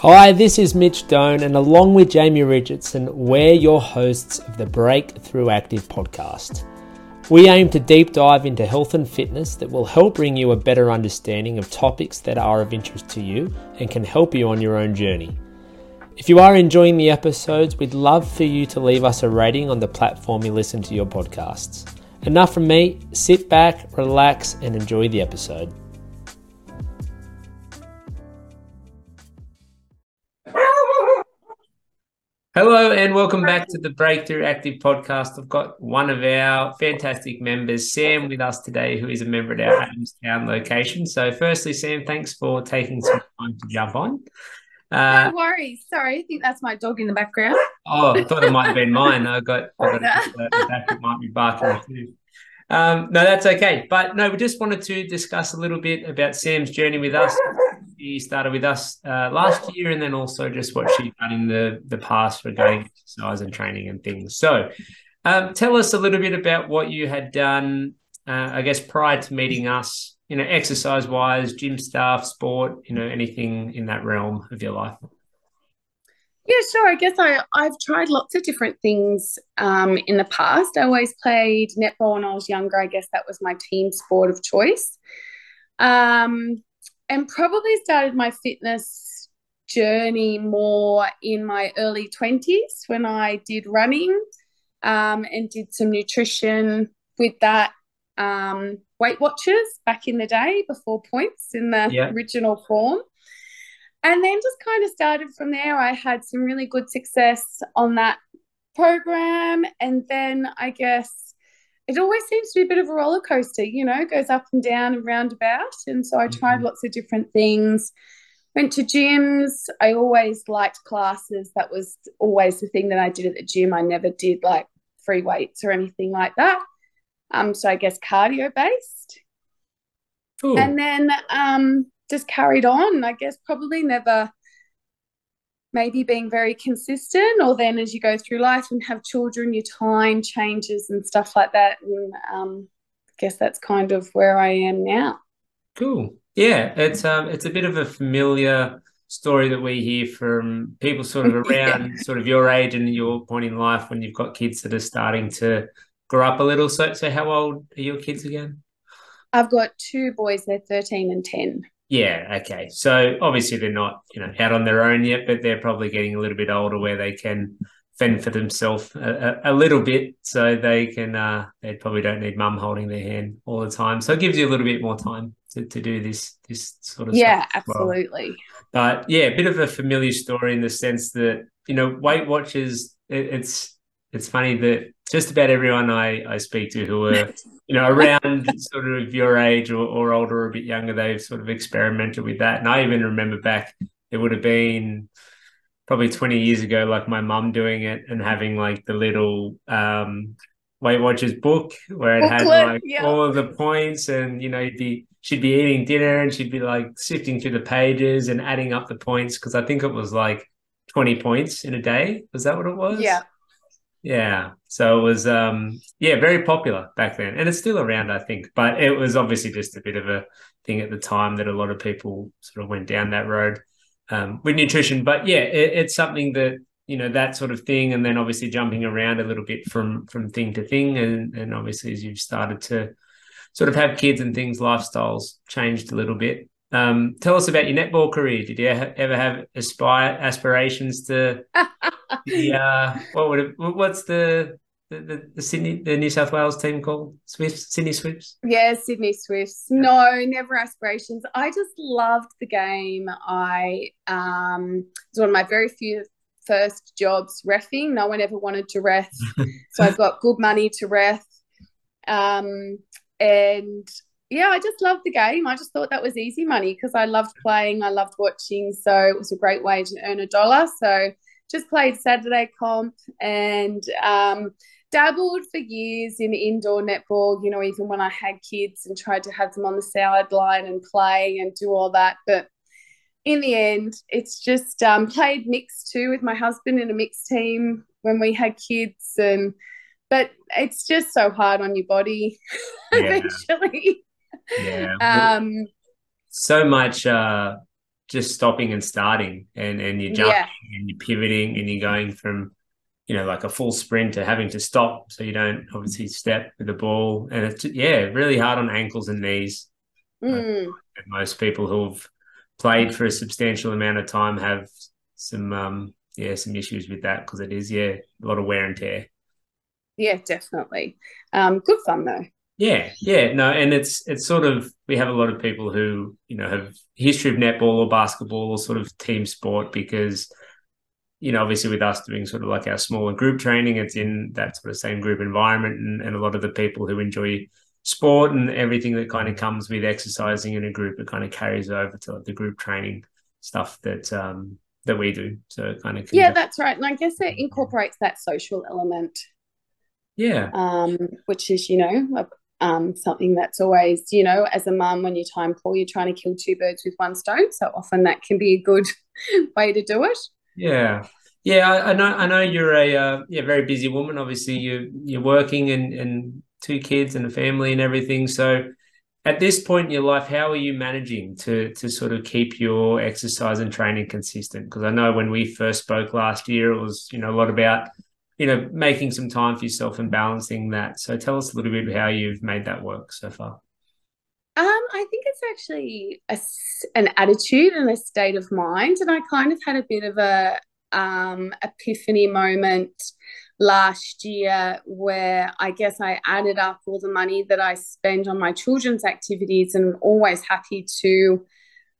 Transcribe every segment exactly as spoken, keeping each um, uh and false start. Hi, this is Mitch Doan, and along with Jamie Richardson, we're your hosts of the Breakthrough Active podcast. We aim to deep dive into health and fitness that will help bring you a better understanding of topics that are of interest to you and can help you on your own journey. If you are enjoying the episodes, we'd love for you to leave us a rating on the platform you listen to your podcasts. Enough from me, sit back, relax, and enjoy the episode. Hello and welcome back to the Breakthrough Active podcast. I've got one of our fantastic members, Sam, with us today, who is a member at our Adamstown location. So firstly, Sam, thanks for taking some time to jump on. Uh, no worries. Sorry, I think that's my dog in the background. Oh, I thought it might have been mine. I got, I got it might be barking too. Um, no, that's okay. But no, we just wanted to discuss a little bit about Sam's journey with us. She started with us uh, last year, and then also just what she's done in the, the past regarding exercise and training and things. So um, tell us a little bit about what you had done, uh, I guess, prior to meeting us, you know, exercise-wise, gym stuff, sport, you know, anything in that realm of your life. Yeah, sure. I guess I, I've tried lots of different things um, in the past. I always played netball when I was younger. I guess that was my team sport of choice. Um And probably started my fitness journey more in my early twenties when I did running um, and did some nutrition with that um, Weight Watchers back in the day before points in the yeah. original form. And then just kind of started from there. I had some really good success on that program. And then I guess it always seems to be a bit of a roller coaster, you know, goes up and down and roundabout. And so I tried mm-hmm. lots of different things, went to gyms. I always liked classes. That was always the thing that I did at the gym. I never did like free weights or anything like that. Um, so I guess cardio based. Ooh. And then um, just carried on, I guess, probably never maybe being very consistent, or then as you go through life and have children, your time changes and stuff like that. And um, I guess that's kind of where I am now. Cool. Yeah, it's um, it's a bit of a familiar story that we hear from people sort of around yeah. sort of your age and your point in life when you've got kids that are starting to grow up a little. So, so how old are your kids again? I've got two boys. They're thirteen and ten. Yeah, okay. So obviously they're not, you know, out on their own yet, but they're probably getting a little bit older where they can fend for themselves a, a, a little bit, so they can uh, they probably don't need mum holding their hand all the time. So it gives you a little bit more time to, to do this this sort of yeah, stuff. Yeah, absolutely. Well. But, yeah, a bit of a familiar story in the sense that, you know, Weight Watchers, it, it's it's funny that just about everyone I, I speak to who are you know, around sort of your age or, or older or a bit younger, they've sort of experimented with that. And I even remember back, it would have been probably twenty years ago, like my mum doing it and having like the little um, Weight Watchers book where it Booklet, had like yeah. all of the points, and, you know, you'd be, she'd be eating dinner and she'd be like sifting through the pages and adding up the points, because I think it was like twenty points in a day. Was that what it was? Yeah. Yeah, so it was, um, yeah, very popular back then, and it's still around, I think, but it was obviously just a bit of a thing at the time that a lot of people sort of went down that road um, with nutrition. But, yeah, it, it's something that, you know, that sort of thing, and then obviously jumping around a little bit from from thing to thing, and, and obviously as you've started to sort of have kids and things, lifestyles changed a little bit. Um, tell us about your netball career. Did you ever have aspire aspirations to... Yeah, what would it, what's the, the the Sydney the New South Wales team called? Swifts, Sydney Swifts. Yeah, Sydney Swifts. No, never aspirations. I just loved the game. I um, it was one of my very few first jobs reffing. No one ever wanted to ref, so I got good money to ref. Um, and yeah, I just loved the game. I just thought that was easy money because I loved playing. I loved watching, so it was a great way to earn a dollar. So. Just played Saturday comp and um, dabbled for years in indoor netball, you know, even when I had kids and tried to have them on the sideline and play and do all that. But in the end, it's just um, played mixed too with my husband in a mixed team when we had kids. And but it's just so hard on your body yeah. eventually. Yeah. Um, so much... Uh... just stopping and starting, and, and you're jumping yeah. and you're pivoting and you're going from, you know, like a full sprint to having to stop so you don't obviously step with the ball. And it's, yeah, really hard on ankles and knees. Mm. Like most people who've played for a substantial amount of time have some, um, yeah, some issues with that because it is, yeah, a lot of wear and tear. Yeah, definitely. Um, good fun though. Yeah, yeah, no, and it's it's sort of, we have a lot of people who, you know, have history of netball or basketball or sort of team sport because, you know, obviously with us doing sort of like our smaller group training, it's in that sort of same group environment, and, and a lot of the people who enjoy sport and everything that kind of comes with exercising in a group, it kind of carries over to like the group training stuff that um, that we do. So it kind of yeah, that's right, and I guess it incorporates that social element. Yeah, um, which is, you know, a, um, something that's always, you know, as a mum, when you're time poor, you're trying to kill two birds with one stone. So often that can be a good way to do it. Yeah, yeah. I, I know. I know you're a uh, yeah very busy woman. Obviously, you you're working and and two kids and a family and everything. So at this point in your life, how are you managing to to sort of keep your exercise and training consistent? Because I know when we first spoke last year, it was, you know, a lot about, you know, making some time for yourself and balancing that. So tell us a little bit how you've made that work so far. Um, I think it's actually a, an attitude and a state of mind. And I kind of had a bit of a um, epiphany moment last year where I guess I added up all the money that I spend on my children's activities, and I'm always happy to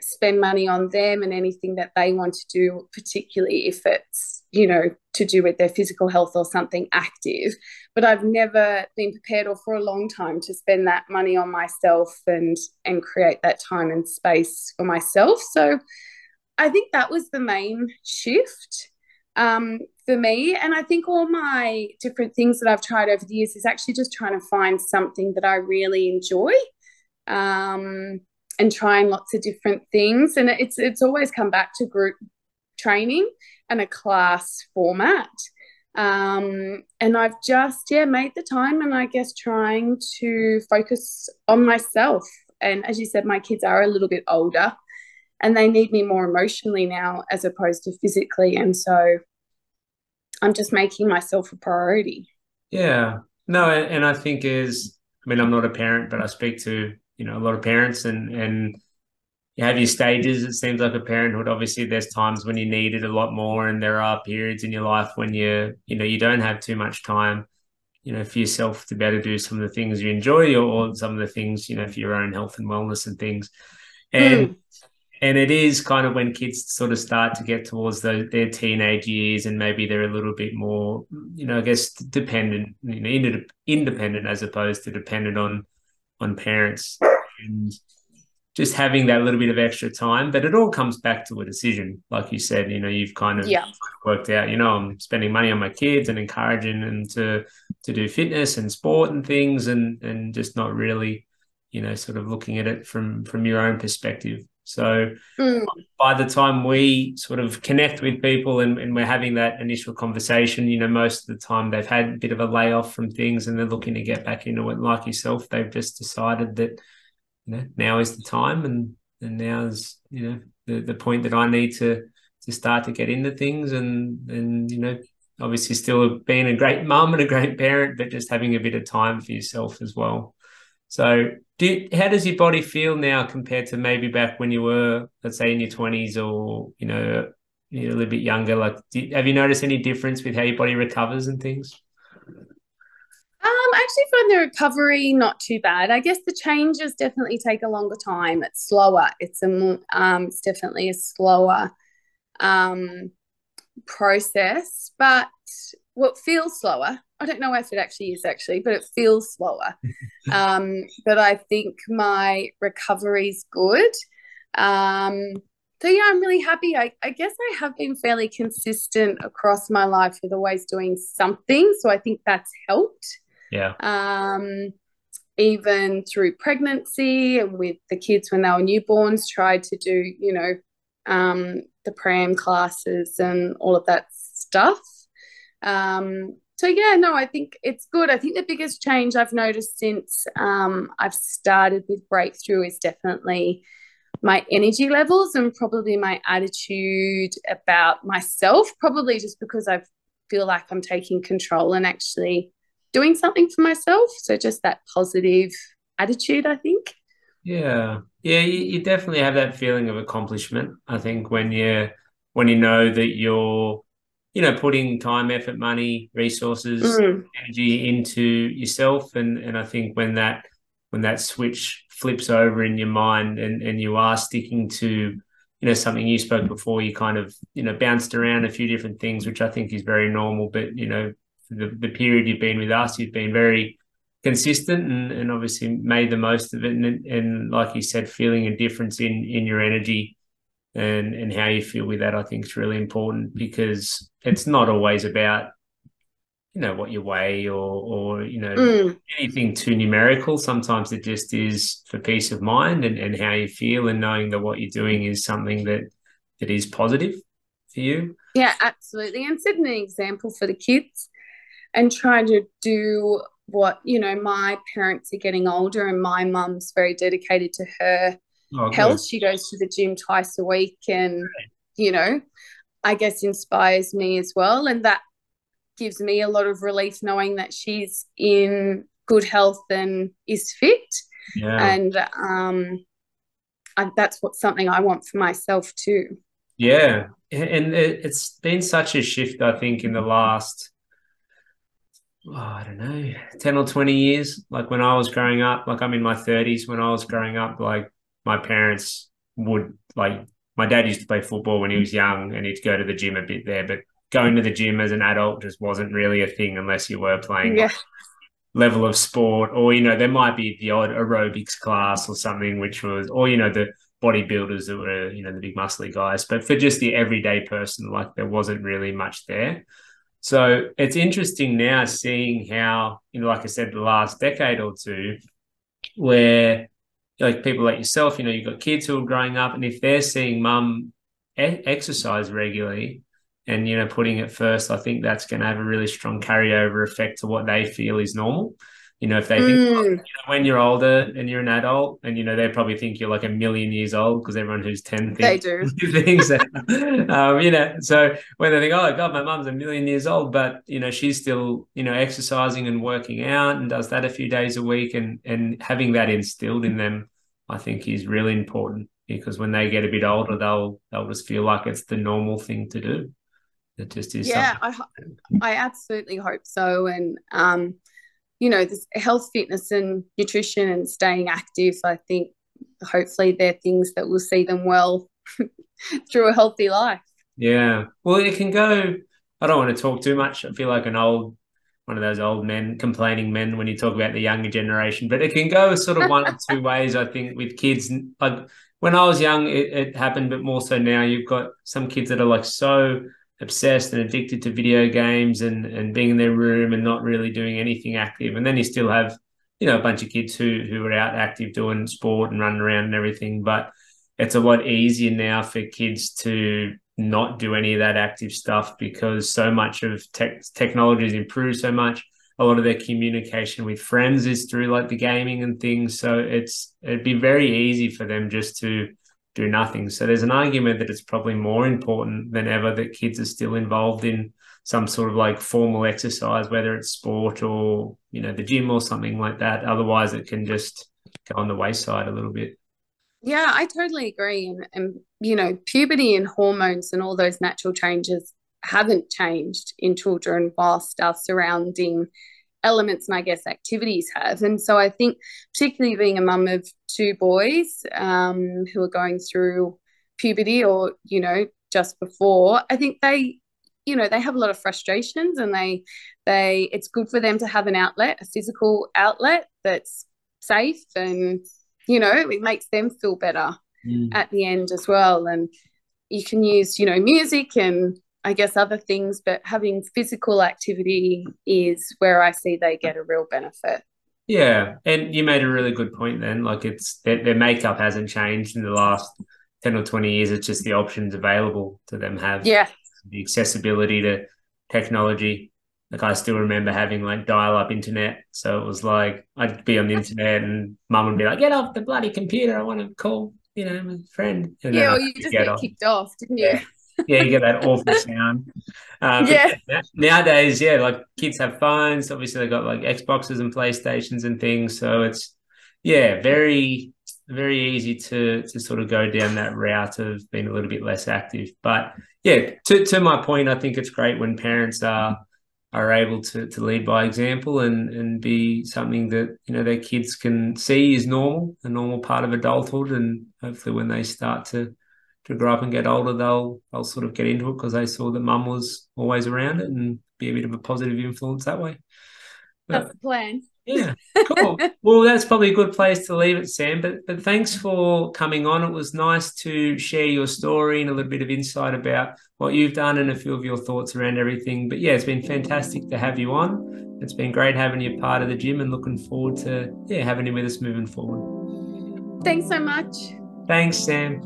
spend money on them and anything that they want to do, particularly if it's, you know, to do with their physical health or something active. But I've never been prepared, or for a long time, to spend that money on myself and and create that time and space for myself. So I think that was the main shift um, for me. And I think all my different things that I've tried over the years is actually just trying to find something that I really enjoy, um, and trying lots of different things. And it's it's always come back to group training and a class format. Um, and I've just, yeah, made the time, and I guess trying to focus on myself. And as you said, my kids are a little bit older and they need me more emotionally now as opposed to physically. And so I'm just making myself a priority. Yeah. No, and I think is, I mean, I'm not a parent, but I speak to, you know, a lot of parents, and and you have your stages. It seems like a parenthood, obviously there's times when you need it a lot more, and there are periods in your life when you, you know, you don't have too much time, you know, for yourself to be able to do some of the things you enjoy, or, or some of the things, you know, for your own health and wellness and things. And mm. and it is kind of when kids sort of start to get towards the, their teenage years, and maybe they're a little bit more, you know, I guess dependent, you know, independent as opposed to dependent on on parents, and just having that little bit of extra time. But it all comes back to a decision. Like you said, you know, you've kind of yeah. worked out, you know, I'm spending money on my kids and encouraging them to, to do fitness and sport and things, and, and just not really, you know, sort of looking at it from, from your own perspective. So mm. by the time we sort of connect with people and, and we're having that initial conversation, you know, most of the time they've had a bit of a layoff from things and they're looking to get back into it. Like yourself, they've just decided that, you know, now is the time, and, and now is, you know, the, the point that I need to to start to get into things, and, and, you know, obviously still being a great mum and a great parent, but just having a bit of time for yourself as well. So do, how does your body feel now compared to maybe back when you were, let's say, in your twenties, or, you know, you're a little bit younger? Like, do, have you noticed any difference with how your body recovers and things? Um, I actually find the recovery not too bad. I guess the changes definitely take a longer time. It's slower. It's a more, um, it's definitely a slower um, process, but well, it feels slower. I don't know if it actually is actually, but it feels slower. Um, but I think my recovery's good. Um, so, yeah, I'm really happy. I, I guess I have been fairly consistent across my life with always doing something. So I think that's helped. Yeah. Um, even through pregnancy and with the kids when they were newborns, tried to do, you know, um, the pram classes and all of that stuff. Um So, yeah, no, I think it's good. I think the biggest change I've noticed since um, I've started with Breakthrough is definitely my energy levels and probably my attitude about myself, probably just because I feel like I'm taking control and actually doing something for myself. So just that positive attitude, I think. Yeah. Yeah, you, you definitely have that feeling of accomplishment, I think, when you when you know that you're, you know, putting time, effort, money, resources, mm. energy into yourself. And, and I think when that when that switch flips over in your mind and, and you are sticking to, you know, something you spoke before, you kind of, you know, bounced around a few different things, which I think is very normal. But, you know, the, the period you've been with us, you've been very consistent and, and obviously made the most of it. And, and like you said, feeling a difference in, in your energy and, and how you feel with that, I think is really important, because it's not always about, you know, what you weigh or, or you know, mm. anything too numerical. Sometimes it just is for peace of mind and, and how you feel, and knowing that what you're doing is something that that is positive for you. Yeah, absolutely. And set an example for the kids and try to do what, you know, my parents are getting older and my mum's very dedicated to her oh, health. Good. She goes to the gym twice a week and, right. you know, I guess inspires me as well. And that gives me a lot of relief knowing that she's in good health and is fit. Yeah. And um, I, that's what something I want for myself too. Yeah. And it, it's been such a shift, I think, in the last, oh, I don't know, ten or twenty years. Like when I was growing up, like I'm in my thirties, when I was growing up, like my parents would, like my dad used to play football when he was young and he'd go to the gym a bit there, but going to the gym as an adult just wasn't really a thing unless you were playing yeah. level of sport, or, you know, there might be the odd aerobics class or something, which was, or, you know, the bodybuilders that were, you know, the big muscly guys. But for just the everyday person, like there wasn't really much there. So it's interesting now seeing how, you know, like I said, the last decade or two, where like people like yourself, you know, you've got kids who are growing up, and if they're seeing mum e- exercise regularly, and, you know, putting it first, I think that's going to have a really strong carryover effect to what they feel is normal. You know, if they mm. think, well, you know, when you're older and you're an adult, and, you know, they probably think you're like a million years old, because everyone who's ten thinks they do. things that, um, you know, so when they think, oh, God, my mum's a million years old, but, you know, she's still, you know, exercising and working out and does that a few days a week, and and having that instilled in them, I think is really important, because when they get a bit older, they'll they'll just feel like it's the normal thing to do. It just is yeah, I, I absolutely hope so. And, um, you know, this health, fitness and nutrition and staying active, I think hopefully they're things that will see them well through a healthy life. Yeah. Well, it can go, I don't want to talk too much. I feel like an old, one of those old men, complaining men when you talk about the younger generation, but it can go sort of one of two ways, I think, with kids. Like when I was young, it, it happened, but more so now. You've got some kids that are like so obsessed and addicted to video games and and being in their room and not really doing anything active. And then you still have, you know, a bunch of kids who who are out active doing sport and running around and everything. But it's a lot easier now for kids to not do any of that active stuff, because so much of tech, technology has improved so much. A lot of their communication with friends is through like the gaming and things. So it's it'd be very easy for them just to do nothing. So there's an argument that it's probably more important than ever that kids are still involved in some sort of like formal exercise, whether it's sport or, you know, the gym or something like that. Otherwise it can just go on the wayside a little bit. Yeah, I totally agree. And, and you know, puberty and hormones and all those natural changes haven't changed in children whilst our surrounding elements and I guess activities have. And so I think particularly being a mum of two boys um, who are going through puberty or, you know, just before, I think they, you know, they have a lot of frustrations, and they, they, it's good for them to have an outlet, a physical outlet that's safe and, you know, it makes them feel better mm. at the end as well. And you can use, you know, music and I guess other things, but having physical activity is where I see they get a real benefit. Yeah, and you made a really good point then. Like it's their, their makeup hasn't changed in the last ten or twenty years. It's just the options available to them have. Yeah. The accessibility to technology. Like I still remember having like dial-up internet. So it was like I'd be on the internet and mum would be like, get off the bloody computer, I want to call you know, I'm a friend. And yeah, well, you just get, get kicked off, didn't you? Yeah. Yeah, you get that awful sound. Um, yeah. Nowadays, yeah, like kids have phones. Obviously, they've got like Xboxes and PlayStations and things. So it's, yeah, very, very easy to to sort of go down that route of being a little bit less active. But yeah, to to my point, I think it's great when parents are are able to to lead by example and and be something that, you know, their kids can see is normal, a normal part of adulthood. And hopefully, when they start to to grow up and get older, they'll they'll sort of get into it because they saw that mum was always around it and be a bit of a positive influence that way. But, that's the plan. Yeah, cool. Well, that's probably a good place to leave it, Sam. But but thanks for coming on. It was nice to share your story and a little bit of insight about what you've done and a few of your thoughts around everything. But yeah, it's been fantastic to have you on. It's been great having you part of the gym and looking forward to yeah having you with us moving forward. Thanks so much. Thanks, Sam.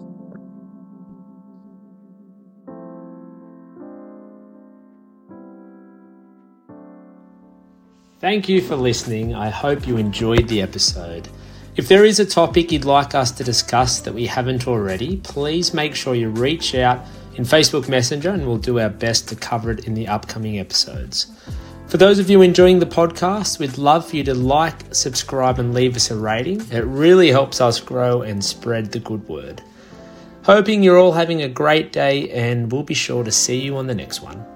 Thank you for listening. I hope you enjoyed the episode. If there is a topic you'd like us to discuss that we haven't already, please make sure you reach out in Facebook Messenger and we'll do our best to cover it in the upcoming episodes. For those of you enjoying the podcast, we'd love for you to like, subscribe and leave us a rating. It really helps us grow and spread the good word. Hoping you're all having a great day and we'll be sure to see you on the next one.